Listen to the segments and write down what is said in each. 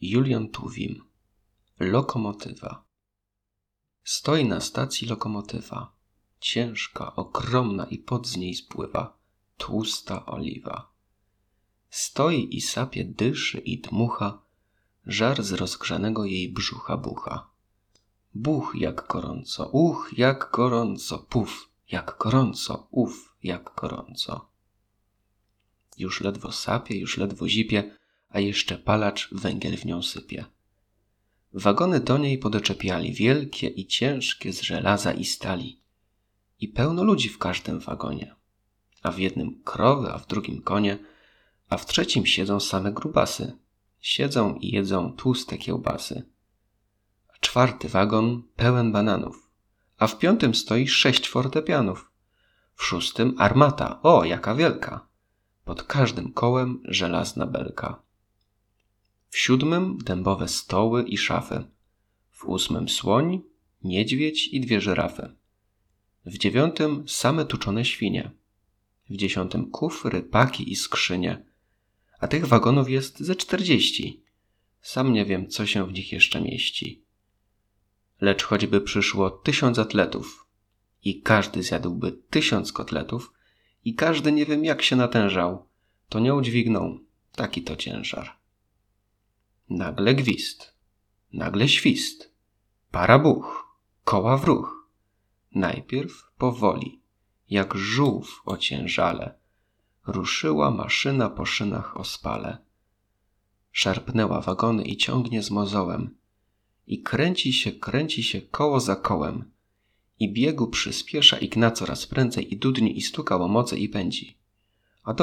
Julian Tuwim. Lokomotywa. Stoi na stacji lokomotywa. Ciężka, ogromna i pot z niej spływa tłusta oliwa. Stoi i sapie, dyszy i dmucha, żar z rozgrzanego jej brzucha bucha. Buch jak gorąco, uch jak gorąco, puf jak gorąco, uf jak gorąco. Już ledwo sapie, już ledwo zipie, a jeszcze palacz węgiel w nią sypie. Wagony do niej podoczepiali, wielkie i ciężkie z żelaza i stali. I pełno ludzi w każdym wagonie. A w jednym krowy, a w drugim konie, a w trzecim siedzą same grubasy. Siedzą i jedzą tłuste kiełbasy. A czwarty wagon pełen bananów. A w piątym stoi 6 fortepianów. W szóstym armata, o jaka wielka! Pod każdym kołem żelazna belka. W 7 dębowe stoły i szafy. W 8 słoń, niedźwiedź i 2 żyrafy. W 9 same tuczone świnie. W 10 kufry, paki i skrzynie. A tych wagonów jest ze 40. Sam nie wiem, co się w nich jeszcze mieści. Lecz choćby przyszło 1000 atletów i każdy zjadłby 1000 kotletów i każdy nie wiem jak się natężał, to nie udźwignął taki to ciężar. Nagle gwizd, nagle świst, para buch, koła w ruch. Najpierw powoli, jak żółw ociężale, ruszyła maszyna po szynach ospale. Szarpnęła wagony i ciągnie z mozołem. I kręci się koło za kołem. I biegu przyspiesza i gna coraz prędzej i dudni i stuka łomoce i pędzi. A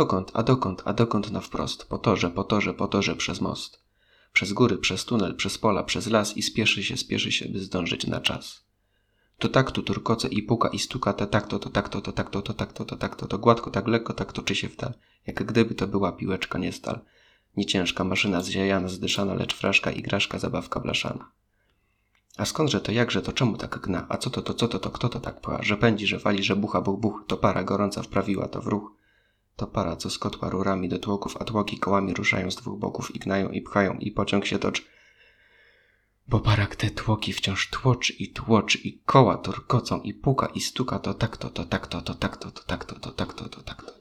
dokąd na wprost, po torze, przez most. Przez góry, przez tunel, przez pola, przez las i spieszy się, by zdążyć na czas. To tak tu turkoce i puka i stuka, to tak to, gładko, tak lekko, tak toczy się w tal, jak gdyby to była piłeczka nie stal. Nie ciężka maszyna zziajana, zdyszana, lecz fraszka, igraszka, zabawka blaszana. A skądże to, jakże to, czemu tak gna, a co to, kto to tak pła, że pędzi, że wali, że bucha, buch, to para gorąca wprawiła to w ruch. To para, co skotła rurami do tłoków, a tłoki kołami ruszają z 2 boków i gnają i pchają i pociąg się toczy. Bo parak te tłoki wciąż tłoczy i koła turkocą i puka i stuka, to tak to, to tak to, to tak to, to tak to, to tak to, to tak to.